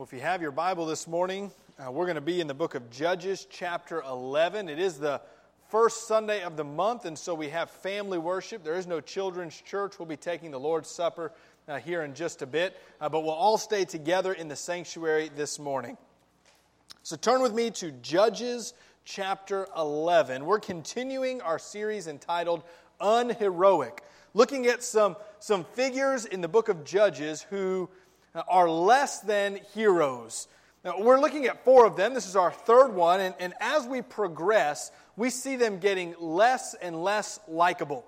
Well, if you have your Bible this morning, we're going to be in the book of Judges, chapter 11. It is the first Sunday of the month, and so we have family worship. There is no children's church. We'll be taking the Lord's Supper here in just a bit, but we'll all stay together in the sanctuary this morning. So turn with me to Judges, chapter 11. We're continuing our series entitled Unheroic, looking at some figures in the book of Judges who are less than heroes. Now, we're looking at four of them. This is our third one. And as we progress, we see them getting less and less likable.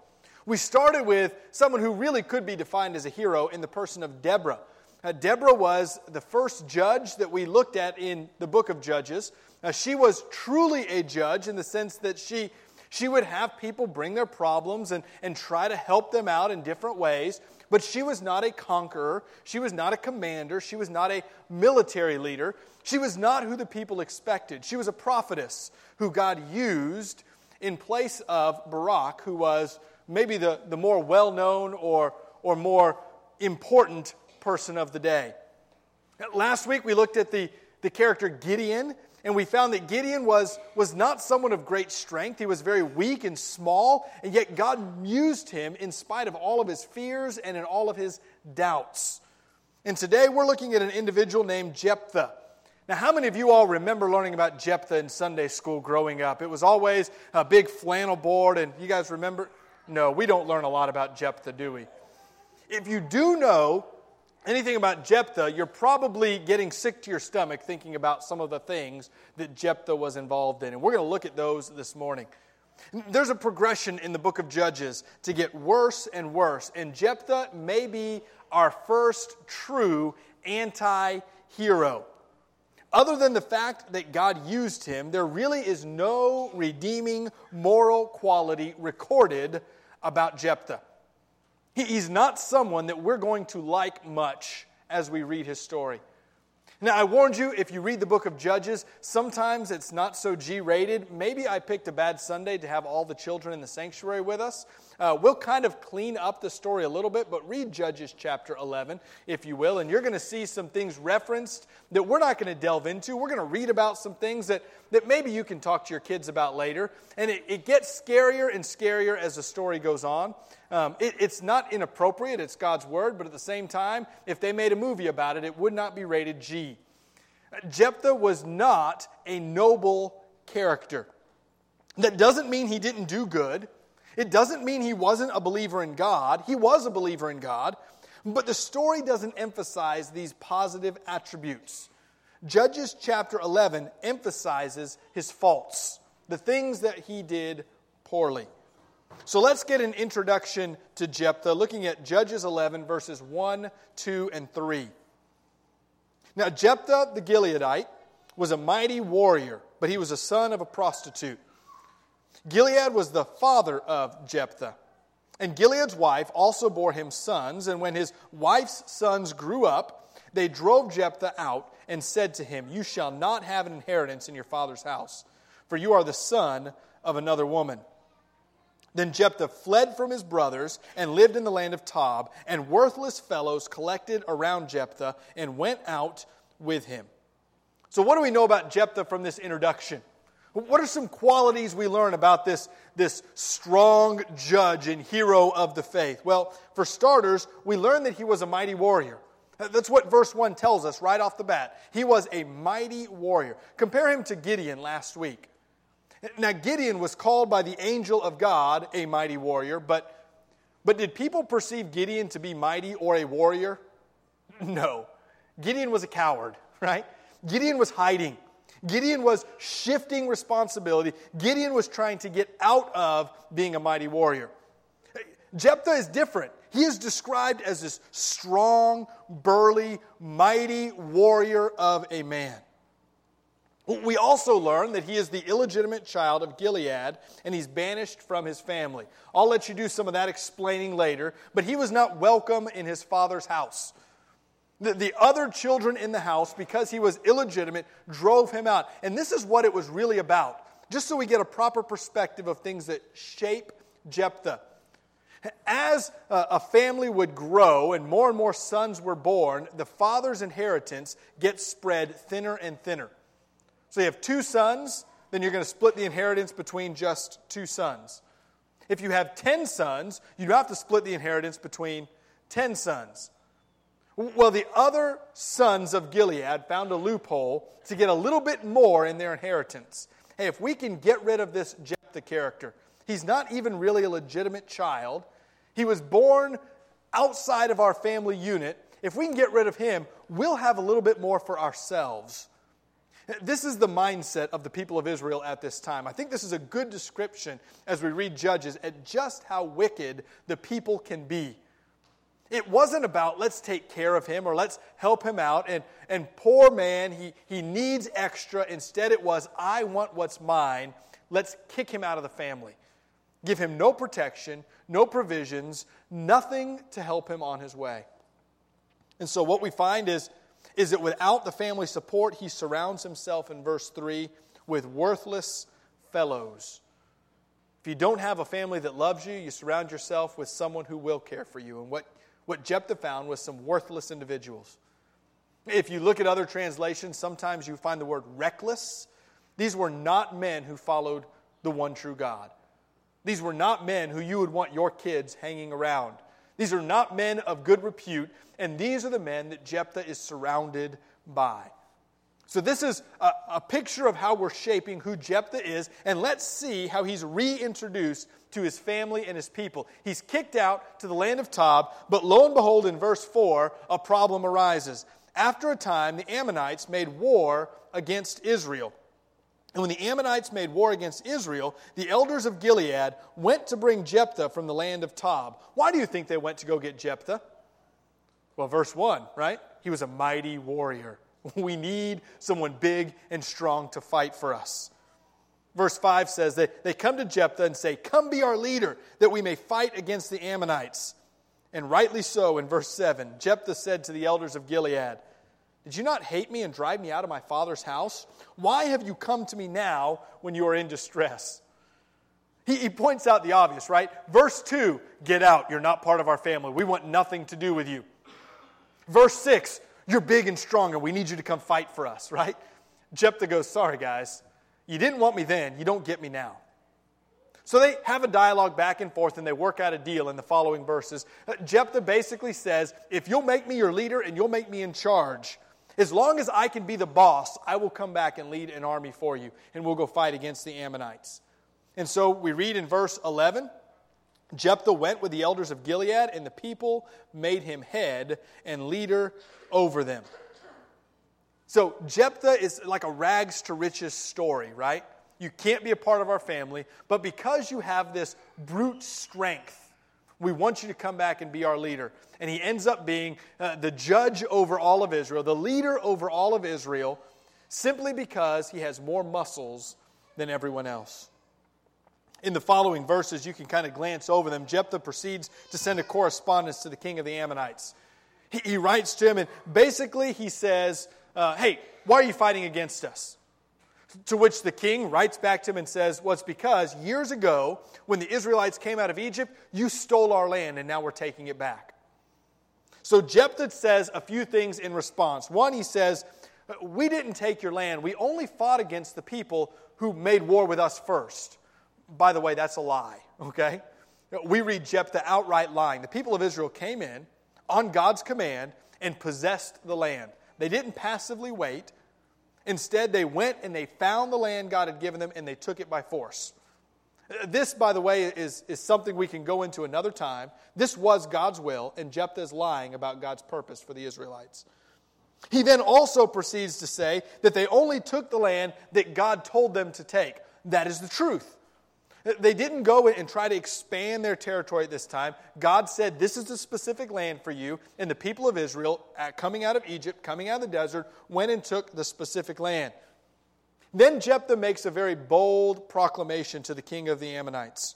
We started with someone who really could be defined as a hero in the person of Deborah. Deborah was the first judge that we looked at in the book of Judges. She was truly a judge in the sense that she would have people bring their problems and try to help them out in different ways. But she was not a conqueror. She was not a commander. She was not a military leader. She was not who the people expected. She was a prophetess who God used in place of Barak, who was maybe the more well-known or more important person of the day. Last week we looked at the character Gideon, and we found that Gideon was not someone of great strength. He was very weak and small, and yet God used him in spite of all of his fears and in all of his doubts. And today we're looking at an individual named Jephthah. Now, how many of you all remember learning about Jephthah in Sunday school growing up? It was always a big flannel board, and you guys remember? No, we don't learn a lot about Jephthah, do we? If you do know anything about Jephthah, you're probably getting sick to your stomach thinking about some of the things that Jephthah was involved in. And we're going to look at those this morning. There's a progression in the book of Judges to get worse and worse. And Jephthah may be our first true anti-hero. Other than the fact that God used him, there really is no redeeming moral quality recorded about Jephthah. He's not someone that we're going to like much as we read his story. Now, I warned you, if you read the book of Judges, sometimes it's not so G-rated. Maybe I picked a bad Sunday to have all the children in the sanctuary with us. We'll kind of clean up the story a little bit, but read Judges chapter 11, if you will, and you're going to see some things referenced that we're not going to delve into. We're going to read about some things that maybe you can talk to your kids about later. And it gets scarier and scarier as the story goes on. It's not inappropriate, it's God's word, but at the same time, if they made a movie about it, it would not be rated G. Jephthah was not a noble character. That doesn't mean he didn't do good. It doesn't mean he wasn't a believer in God. He was a believer in God, but the story doesn't emphasize these positive attributes. Judges chapter 11 emphasizes his faults, the things that he did poorly. So let's get an introduction to Jephthah, looking at Judges 11, verses 1, 2, and 3. Now, Jephthah the Gileadite was a mighty warrior, but he was a son of a prostitute. Gilead was the father of Jephthah, and Gilead's wife also bore him sons, and when his wife's sons grew up, they drove Jephthah out and said to him, "You shall not have an inheritance in your father's house, for you are the son of another woman." Then Jephthah fled from his brothers and lived in the land of Tob, and worthless fellows collected around Jephthah and went out with him. So what do we know about Jephthah from this introduction? What are some qualities we learn about this strong judge and hero of the faith? Well, for starters, we learn that he was a mighty warrior. That's what verse 1 tells us right off the bat. He was a mighty warrior. Compare him to Gideon last week. Now, Gideon was called by the angel of God a mighty warrior, but did people perceive Gideon to be mighty or a warrior? No. Gideon was a coward, right? Gideon was hiding. Gideon was shifting responsibility. Gideon was trying to get out of being a mighty warrior. Jephthah is different. He is described as this strong, burly, mighty warrior of a man. We also learn that he is the illegitimate child of Gilead, and he's banished from his family. I'll let you do some of that explaining later, but he was not welcome in his father's house. The other children in the house, because he was illegitimate, drove him out. And this is what it was really about, just so we get a proper perspective of things that shape Jephthah. As a family would grow and more sons were born, the father's inheritance gets spread thinner and thinner. So you have 2 sons, then you're going to split the inheritance between just 2 sons. If you have 10 sons, you have to split the inheritance between 10 sons. Well, the other sons of Gilead found a loophole to get a little bit more in their inheritance. Hey, if we can get rid of this Jephthah character, he's not even really a legitimate child. He was born outside of our family unit. If we can get rid of him, we'll have a little bit more for ourselves. This is the mindset of the people of Israel at this time. I think this is a good description as we read Judges at just how wicked the people can be. It wasn't about let's take care of him or let's help him out and poor man, he needs extra. Instead it was, I want what's mine. Let's kick him out of the family. Give him no protection, no provisions, nothing to help him on his way. And so what we find is that without the family support, he surrounds himself, in verse 3, with worthless fellows. If you don't have a family that loves you, you surround yourself with someone who will care for you. And what Jephthah found was some worthless individuals. If you look at other translations, sometimes you find the word reckless. These were not men who followed the one true God. These were not men who you would want your kids hanging around. These are not men of good repute, and these are the men that Jephthah is surrounded by. So this is a picture of how we're shaping who Jephthah is, and let's see how he's reintroduced to his family and his people. He's kicked out to the land of Tob, but lo and behold, in verse 4, a problem arises. After a time, the Ammonites made war against Israel. And when the Ammonites made war against Israel, the elders of Gilead went to bring Jephthah from the land of Tob. Why do you think they went to go get Jephthah? Well, verse 1, right? He was a mighty warrior. We need someone big and strong to fight for us. Verse 5 says that they come to Jephthah and say, come be our leader, that we may fight against the Ammonites. And rightly so, in verse 7, Jephthah said to the elders of Gilead, did you not hate me and drive me out of my father's house? Why have you come to me now when you are in distress? He points out the obvious, right? Verse 2, get out. You're not part of our family. We want nothing to do with you. Verse 6, you're big and strong and we need you to come fight for us, right? Jephthah goes, sorry guys, you didn't want me then. You don't get me now. So they have a dialogue back and forth and they work out a deal in the following verses. Jephthah basically says, if you'll make me your leader and you'll make me in charge, as long as I can be the boss, I will come back and lead an army for you, and we'll go fight against the Ammonites. And so we read in verse 11, Jephthah went with the elders of Gilead, and the people made him head and leader over them. So Jephthah is like a rags to riches story, right? You can't be a part of our family, but because you have this brute strength, we want you to come back and be our leader. And he ends up being the judge over all of Israel, the leader over all of Israel, simply because he has more muscles than everyone else. In the following verses, you can kind of glance over them. Jephthah proceeds to send a correspondence to the king of the Ammonites. He writes to him, and basically he says, hey, why are you fighting against us? To which the king writes back to him and says, well, it's because years ago, when the Israelites came out of Egypt, you stole our land, and now we're taking it back. So Jephthah says a few things in response. One, he says, we didn't take your land. We only fought against the people who made war with us first. By the way, that's a lie, okay? We read Jephthah outright lying. The people of Israel came in on God's command and possessed the land. They didn't passively wait. Instead, they went and they found the land God had given them and they took it by force. This, by the way, is something we can go into another time. This was God's will, and Jephthah is lying about God's purpose for the Israelites. He then also proceeds to say that they only took the land that God told them to take. That is the truth. They didn't go and try to expand their territory at this time. God said, this is the specific land for you. And the people of Israel, coming out of Egypt, coming out of the desert, went and took the specific land. Then Jephthah makes a very bold proclamation to the king of the Ammonites.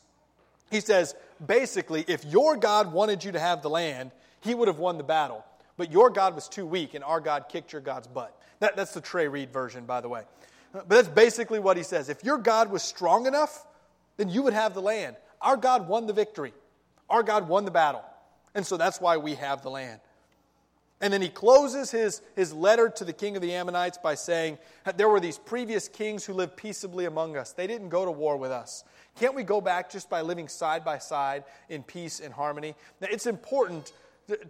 He says, basically, if your God wanted you to have the land, he would have won the battle. But your God was too weak, and our God kicked your God's butt. That's the Trey Reed version, by the way. But that's basically what he says. If your God was strong enough, then you would have the land. Our God won the victory. Our God won the battle. And so that's why we have the land. And then he closes his letter to the king of the Ammonites by saying, there were these previous kings who lived peaceably among us. They didn't go to war with us. Can't we go back just by living side by side in peace and harmony? Now, it's important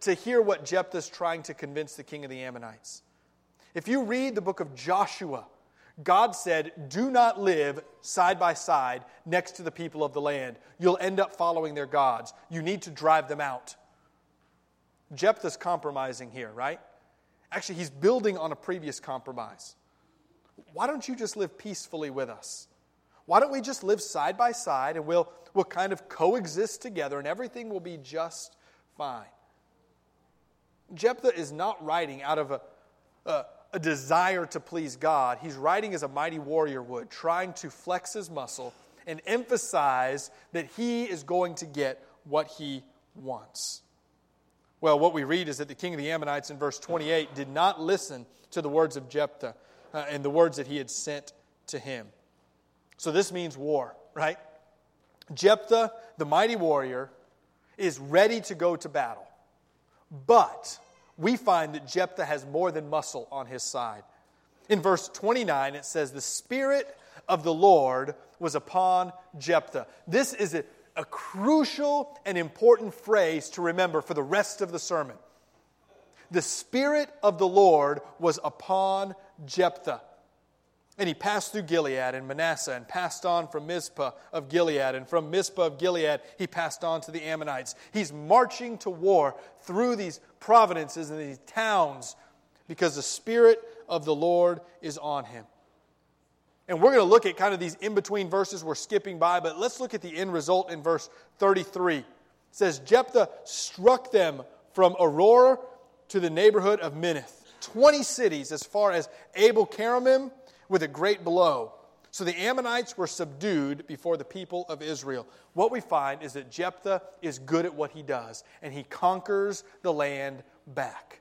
to hear what Jephthah is trying to convince the king of the Ammonites. If you read the book of Joshua, God said, do not live side by side next to the people of the land. You'll end up following their gods. You need to drive them out. Jephthah's compromising here, right? Actually, he's building on a previous compromise. Why don't you just live peacefully with us? Why don't we just live side by side and we'll kind of coexist together and everything will be just fine? Jephthah is not writing out of a desire to please God. He's writing as a mighty warrior would, trying to flex his muscle and emphasize that he is going to get what he wants. Well, what we read is that the king of the Ammonites in verse 28 did not listen to the words of Jephthah and the words that he had sent to him. So this means war, right? Jephthah, the mighty warrior, is ready to go to battle. But we find that Jephthah has more than muscle on his side. In verse 29, it says, the Spirit of the Lord was upon Jephthah. This is a crucial and important phrase to remember for the rest of the sermon. The Spirit of the Lord was upon Jephthah. And he passed through Gilead and Manasseh and passed on from Mizpah of Gilead. And from Mizpah of Gilead, he passed on to the Ammonites. He's marching to war through these provinces and these towns because the Spirit of the Lord is on him. And we're going to look at kind of these in-between verses we're skipping by, but let's look at the end result in verse 33. It says, Jephthah struck them from Aroer to the neighborhood of Mineth, 20 cities as far as Abel-Karamim, with a great blow. So the Ammonites were subdued before the people of Israel. What we find is that Jephthah is good at what he does, and he conquers the land back.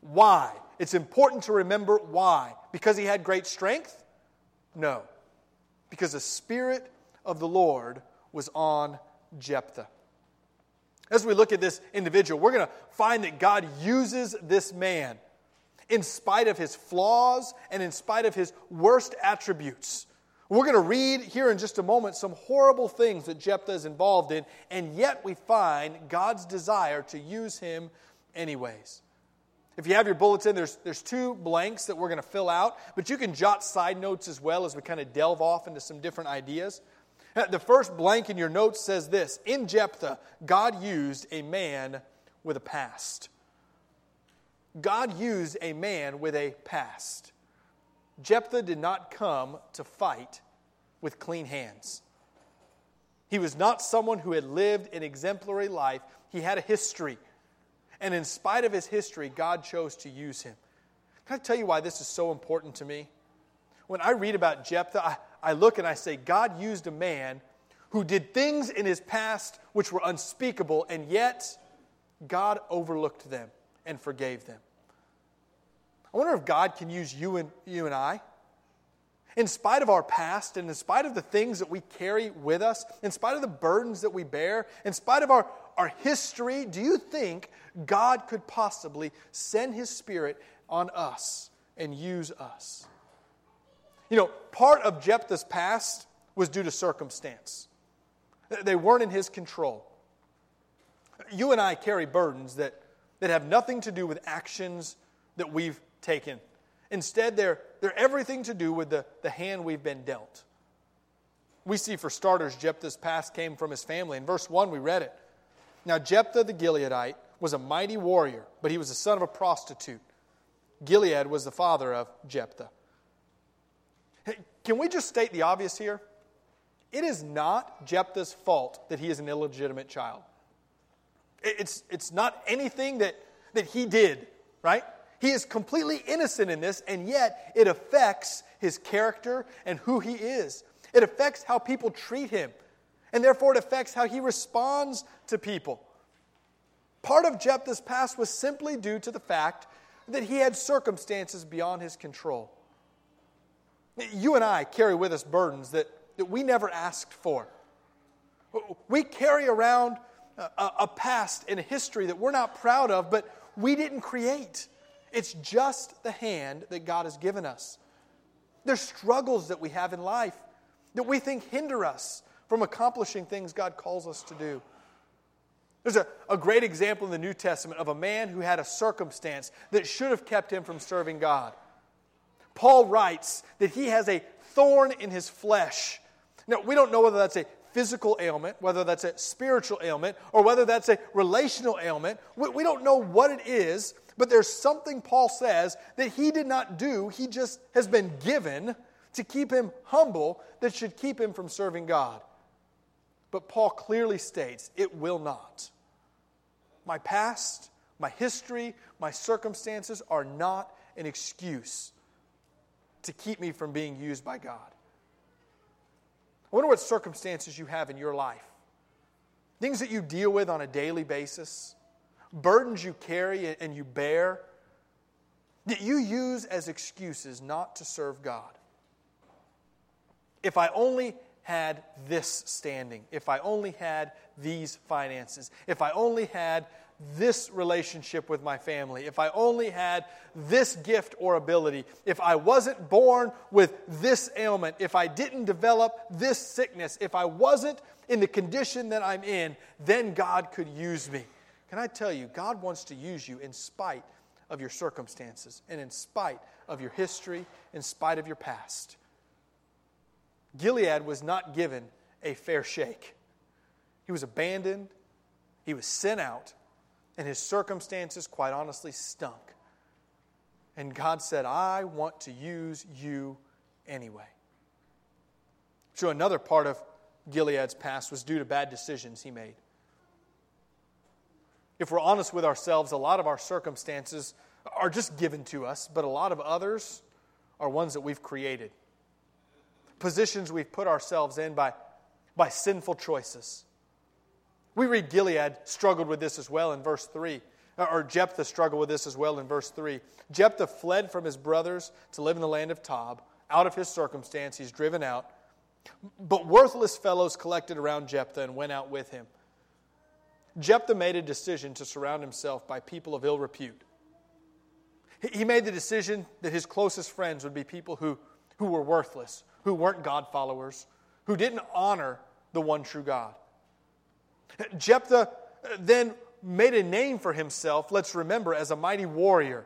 Why? It's important to remember why. Because he had great strength? No. Because the Spirit of the Lord was on Jephthah. As we look at this individual, we're going to find that God uses this man in spite of his flaws and in spite of his worst attributes. We're going to read here in just a moment some horrible things that Jephthah is involved in, and yet we find God's desire to use him anyways. If you have your bulletin, there's two blanks that we're going to fill out, but you can jot side notes as well as we kind of delve off into some different ideas. The first blank in your notes says this: in Jephthah, God used a man with a past. God used a man with a past. Jephthah did not come to fight with clean hands. He was not someone who had lived an exemplary life. He had a history. And in spite of his history, God chose to use him. Can I tell you why this is so important to me? When I read about Jephthah, I look and I say, God used a man who did things in his past which were unspeakable, and yet God overlooked them and forgave them. I wonder if God can use you and I. In spite of our past, and in spite of the things that we carry with us, in spite of the burdens that we bear, in spite of our history, do you think God could possibly send His Spirit on us and use us? You know, part of Jephthah's past was due to circumstance. They weren't in his control. You and I carry burdens that have nothing to do with actions that we've taken. Instead, they're everything to do with the hand we've been dealt. We see, for starters, Jephthah's past came from his family. In verse 1, we read it. Now, Jephthah the Gileadite was a mighty warrior, but he was the son of a prostitute. Gilead was the father of Jephthah. Hey, can we just state the obvious here? It is not Jephthah's fault that he is an illegitimate child. It's not anything that he did, right? He is completely innocent in this, and yet it affects his character and who he is. It affects how people treat him, and therefore it affects how he responds to people. Part of Jephthah's past was simply due to the fact that he had circumstances beyond his control. You and I carry with us burdens that we never asked for. We carry around a past and a history that we're not proud of, but we didn't create. It's just the hand that God has given us. There's struggles that we have in life that we think hinder us from accomplishing things God calls us to do. There's a great example in the New Testament of a man who had a circumstance that should have kept him from serving God. Paul writes that he has a thorn in his flesh. Now, we don't know whether that's a physical ailment, whether that's a spiritual ailment, or whether that's a relational ailment. We don't know what it is, but there's something Paul says that he did not do, he just has been given to keep him humble, that should keep him from serving God. But Paul clearly states, it will not. My past, my history, my circumstances are not an excuse to keep me from being used by God. I wonder what circumstances you have in your life. Things that you deal with on a daily basis. Burdens you carry and you bear. That you use as excuses not to serve God. If I only had this standing. If I only had these finances. If I only had this relationship with my family. If I only had this gift or ability. If I wasn't born with this ailment. If I didn't develop this sickness. If I wasn't in the condition that I'm in, then God could use me. Can I tell you, God wants to use you in spite of your circumstances and in spite of your history, in spite of your past. Gilead was not given a fair shake. He was abandoned. He was sent out. And his circumstances, quite honestly, stunk. And God said, I want to use you anyway. So another part of Gilead's past was due to bad decisions he made. If we're honest with ourselves, a lot of our circumstances are just given to us, but a lot of others are ones that we've created. Positions we've put ourselves in by sinful choices. We read Gilead struggled with this as well in verse 3. Or Jephthah struggled with this as well in verse 3. Jephthah fled from his brothers to live in the land of Tob. Out of his circumstance, he's driven out. But worthless fellows collected around Jephthah and went out with him. Jephthah made a decision to surround himself by people of ill repute. He made the decision that his closest friends would be people who were worthless, who weren't God followers, who didn't honor the one true God. Jephthah then made a name for himself, let's remember, as a mighty warrior.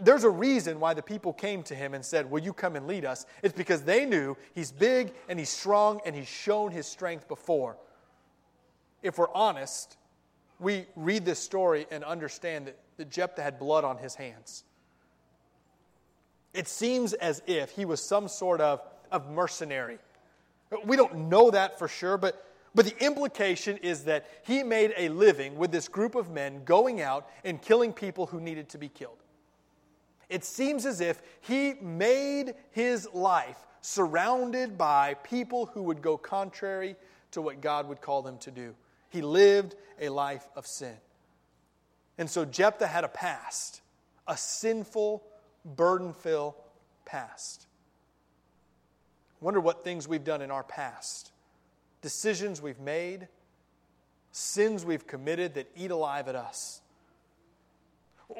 There's a reason why the people came to him and said, will you come and lead us? It's because they knew he's big and he's strong and he's shown his strength before. If we're honest, we read this story and understand that Jephthah had blood on his hands. It seems as if he was some sort of mercenary. We don't know that for sure, but the implication is that he made a living with this group of men going out and killing people who needed to be killed. It seems as if he made his life surrounded by people who would go contrary to what God would call them to do. He lived a life of sin. And so Jephthah had a past, a sinful, burden-filled past. I wonder what things we've done in our past. Decisions we've made, sins we've committed that eat alive at us.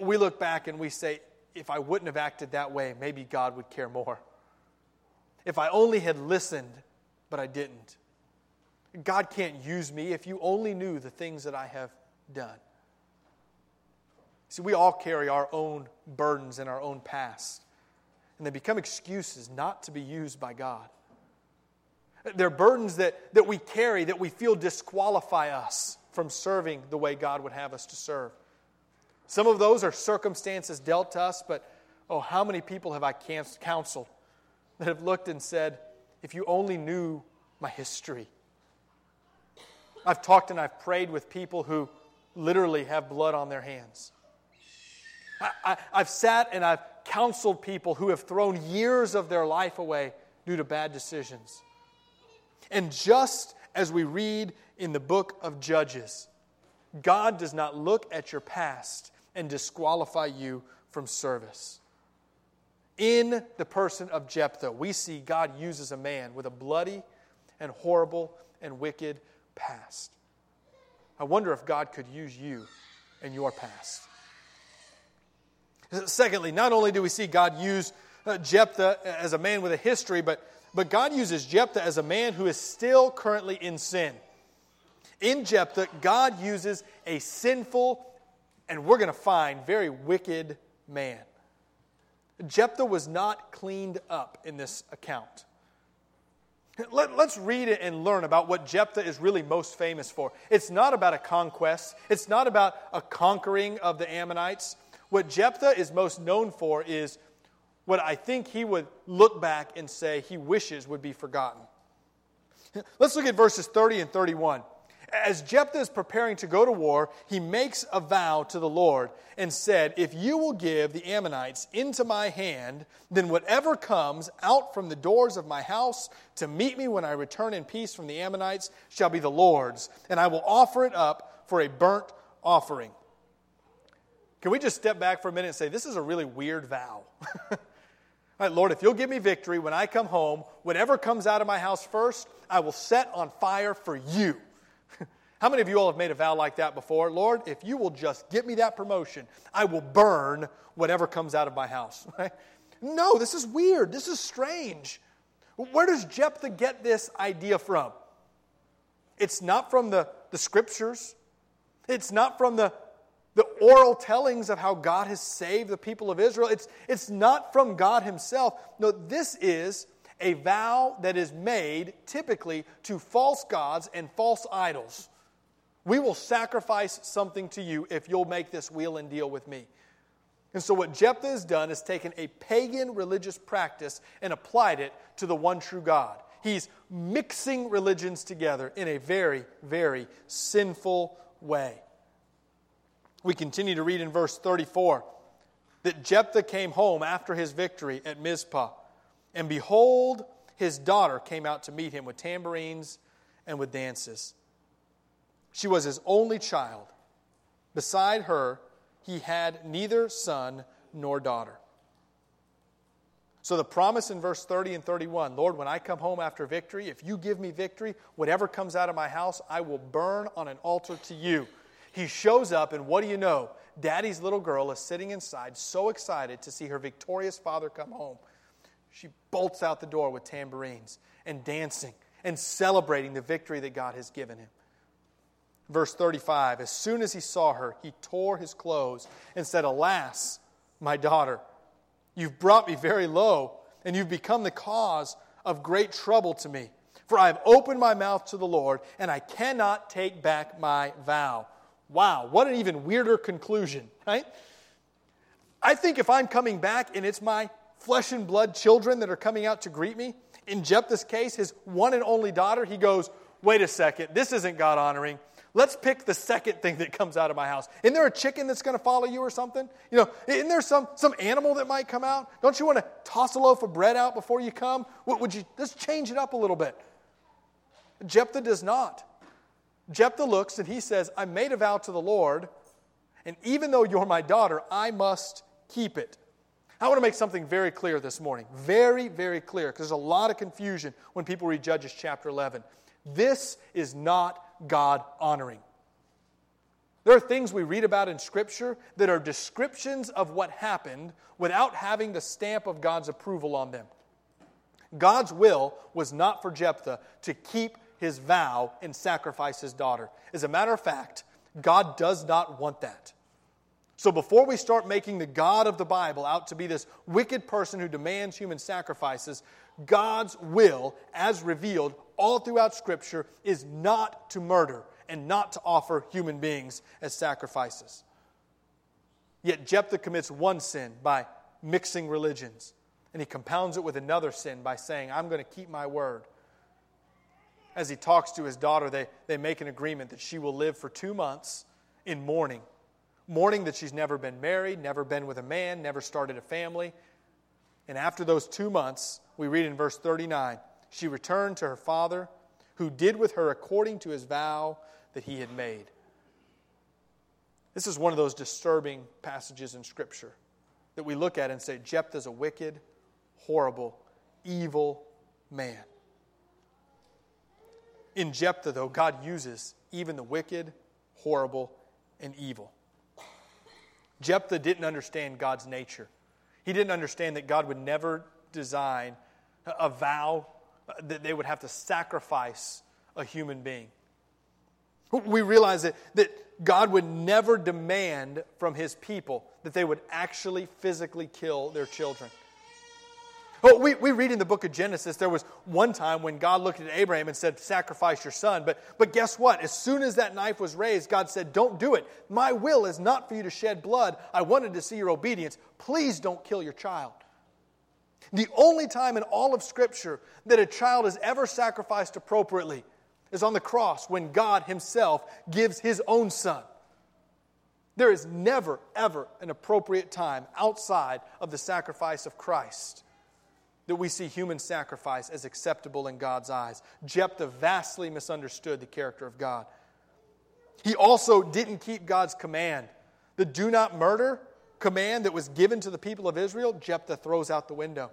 We look back and we say, if I wouldn't have acted that way, maybe God would care more. If I only had listened, but I didn't. God can't use me if you only knew the things that I have done. See, we all carry our own burdens and our own past. And they become excuses not to be used by God. They're burdens that we carry that we feel disqualify us from serving the way God would have us to serve. Some of those are circumstances dealt to us, but oh, how many people have I counseled that have looked and said, if you only knew my history. I've talked and I've prayed with people who literally have blood on their hands. I've sat and I've counseled people who have thrown years of their life away due to bad decisions. And just as we read in the book of Judges, God does not look at your past and disqualify you from service. In the person of Jephthah, we see God uses a man with a bloody and horrible and wicked past. I wonder if God could use you in your past. Secondly, not only do we see God use Jephthah as a man with a history, but God uses Jephthah as a man who is still currently in sin. In Jephthah, God uses a sinful, and we're going to find, very wicked man. Jephthah was not cleaned up in this account. Let's read it and learn about what Jephthah is really most famous for. It's not about a conquest. It's not about a conquering of the Ammonites. What Jephthah is most known for is what I think he would look back and say he wishes would be forgotten. Let's look at verses 30 and 31. As Jephthah is preparing to go to war, he makes a vow to the Lord and said, "If you will give the Ammonites into my hand, then whatever comes out from the doors of my house to meet me when I return in peace from the Ammonites shall be the Lord's, and I will offer it up for a burnt offering." Can we just step back for a minute and say, this is a really weird vow? All right, Lord, if you'll give me victory when I come home, whatever comes out of my house first, I will set on fire for you. How many of you all have made a vow like that before? Lord, if you will just get me that promotion, I will burn whatever comes out of my house. Right? No, this is weird. This is strange. Where does Jephthah get this idea from? It's not from the scriptures. It's not from the oral tellings of how God has saved the people of Israel. It's not from God himself. No, this is a vow that is made typically to false gods and false idols. We will sacrifice something to you if you'll make this wheel and deal with me. And so what Jephthah has done is taken a pagan religious practice and applied it to the one true God. He's mixing religions together in a very, very sinful way. We continue to read in verse 34 that Jephthah came home after his victory at Mizpah. And behold, his daughter came out to meet him with tambourines and with dances. She was his only child. Beside her, he had neither son nor daughter. So the promise in verse 30 and 31, Lord, when I come home after victory, if you give me victory, whatever comes out of my house, I will burn on an altar to you. He shows up, and what do you know? Daddy's little girl is sitting inside, so excited to see her victorious father come home. She bolts out the door with tambourines and dancing and celebrating the victory that God has given him. Verse 35, as soon as he saw her, he tore his clothes and said, "Alas, my daughter, you've brought me very low, and you've become the cause of great trouble to me. For I have opened my mouth to the Lord, and I cannot take back my vow." Wow, what an even weirder conclusion, right? I think if I'm coming back and it's my flesh and blood children that are coming out to greet me. In Jephthah's case, his one and only daughter, he goes, wait a second, this isn't God honoring. Let's pick the second thing that comes out of my house. Isn't there a chicken that's going to follow you or something? You know, isn't there some animal that might come out? Don't you want to toss a loaf of bread out before you come? Let's change it up a little bit. Jephthah does not. Jephthah looks and he says, I made a vow to the Lord, and even though you're my daughter, I must keep it. I want to make something very clear this morning. Very, very clear, because there's a lot of confusion when people read Judges chapter 11. This is not God honoring. There are things we read about in Scripture that are descriptions of what happened without having the stamp of God's approval on them. God's will was not for Jephthah to keep his vow and sacrifice his daughter. As a matter of fact, God does not want that. So before we start making the God of the Bible out to be this wicked person who demands human sacrifices, God's will, as revealed all throughout Scripture, is not to murder and not to offer human beings as sacrifices. Yet Jephthah commits one sin by mixing religions, and he compounds it with another sin by saying, I'm going to keep my word. As he talks to his daughter, they make an agreement that she will live for 2 months in mourning. Mourning that she's never been married, never been with a man, never started a family. And after those 2 months, we read in verse 39, she returned to her father, who did with her according to his vow that he had made. This is one of those disturbing passages in Scripture that we look at and say, Jephthah's a wicked, horrible, evil man. In Jephthah, though, God uses even the wicked, horrible, and evil. Jephthah didn't understand God's nature. He didn't understand that God would never design a vow that they would have to sacrifice a human being. We realize that God would never demand from his people that they would actually physically kill their children. Oh, we read in the book of Genesis, there was one time when God looked at Abraham and said, sacrifice your son. But guess what? As soon as that knife was raised, God said, don't do it. My will is not for you to shed blood. I wanted to see your obedience. Please don't kill your child. The only time in all of Scripture that a child is ever sacrificed appropriately is on the cross when God himself gives his own son. There is never, ever an appropriate time outside of the sacrifice of Christ that we see human sacrifice as acceptable in God's eyes. Jephthah vastly misunderstood the character of God. He also didn't keep God's command. The do not murder command that was given to the people of Israel, Jephthah throws out the window.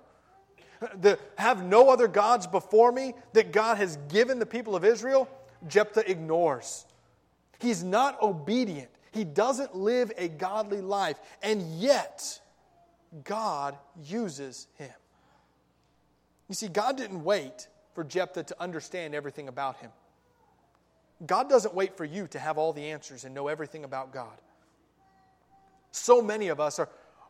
The have no other gods before me that God has given the people of Israel, Jephthah ignores. He's not obedient. He doesn't live a godly life. And yet, God uses him. You see, God didn't wait for Jephthah to understand everything about him. God doesn't wait for you to have all the answers and know everything about God. So many of us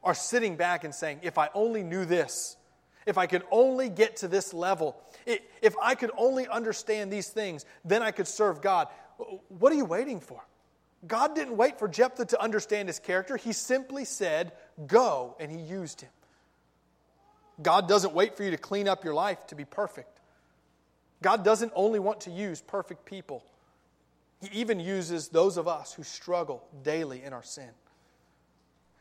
are sitting back and saying, if I only knew this, if I could only get to this level, if I could only understand these things, then I could serve God. What are you waiting for? God didn't wait for Jephthah to understand his character. He simply said, go, and he used him. God doesn't wait for you to clean up your life to be perfect. God doesn't only want to use perfect people. He even uses those of us who struggle daily in our sin.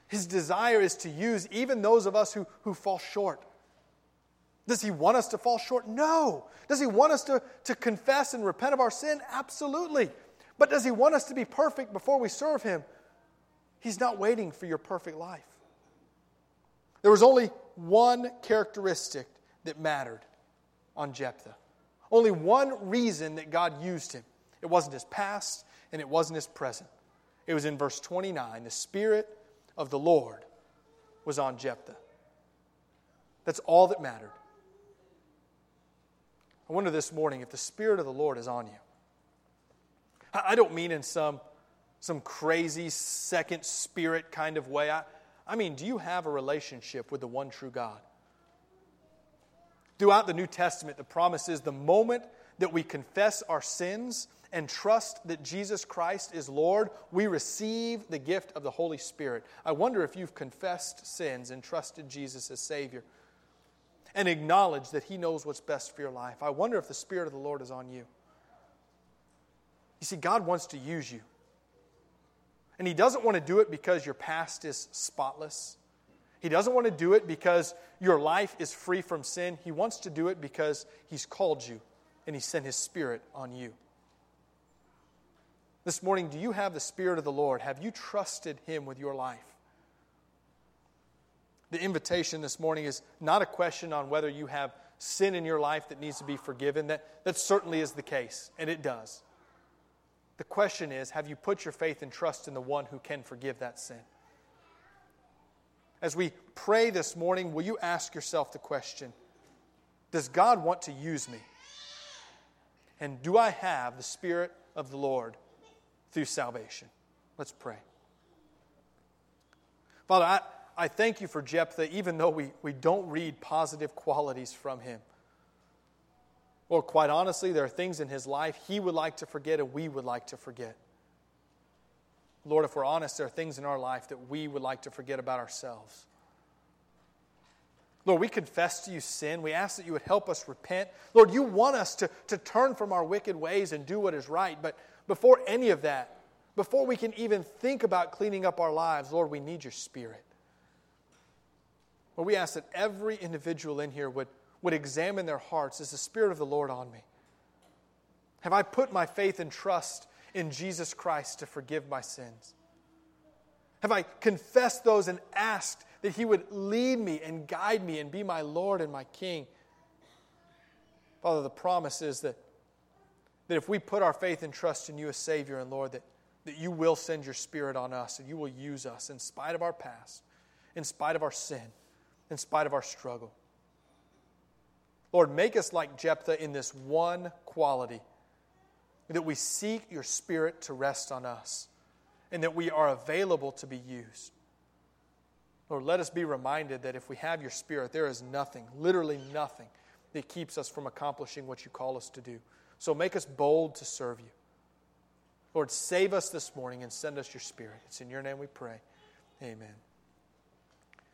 His desire is to use even those of us who fall short. Does he want us to fall short? No. Does he want us to confess and repent of our sin? Absolutely. But does he want us to be perfect before we serve him? He's not waiting for your perfect life. There was only one characteristic that mattered on Jephthah. Only one reason that God used him. It wasn't his past and it wasn't his present. It was in verse 29. The Spirit of the Lord was on Jephthah. That's all that mattered. I wonder this morning if the Spirit of the Lord is on you. I don't mean in some crazy second spirit kind of way. I mean, do you have a relationship with the one true God? Throughout the New Testament, the promise is the moment that we confess our sins and trust that Jesus Christ is Lord, we receive the gift of the Holy Spirit. I wonder if you've confessed sins and trusted Jesus as Savior and acknowledged that He knows what's best for your life. I wonder if the Spirit of the Lord is on you. You see, God wants to use you. And He doesn't want to do it because your past is spotless. He doesn't want to do it because your life is free from sin. He wants to do it because He's called you and He sent His Spirit on you. This morning, do you have the Spirit of the Lord? Have you trusted Him with your life? The invitation this morning is not a question on whether you have sin in your life that needs to be forgiven. That certainly is the case, and it does. The question is, have you put your faith and trust in the one who can forgive that sin? As we pray this morning, will you ask yourself the question, does God want to use me? And do I have the Spirit of the Lord through salvation? Let's pray. Father, I thank you for Jephthah, even though we don't read positive qualities from him. Or quite honestly, there are things in his life he would like to forget and we would like to forget. Lord, if we're honest, there are things in our life that we would like to forget about ourselves. Lord, we confess to you sin. We ask that you would help us repent. Lord, you want us to turn from our wicked ways and do what is right. But before any of that, before we can even think about cleaning up our lives, Lord, we need your Spirit. Lord, we ask that every individual in here would examine their hearts. Is the Spirit of the Lord on me? Have I put my faith and trust in Jesus Christ to forgive my sins? Have I confessed those and asked that He would lead me and guide me and be my Lord and my King? Father, the promise is that if we put our faith and trust in you as Savior and Lord, that that you will send your Spirit on us and you will use us in spite of our past, in spite of our sin, in spite of our struggle. Lord, make us like Jephthah in this one quality, that we seek your Spirit to rest on us and that we are available to be used. Lord, let us be reminded that if we have your Spirit, there is nothing, literally nothing, that keeps us from accomplishing what you call us to do. So make us bold to serve you. Lord, save us this morning and send us your Spirit. It's in your name we pray. Amen.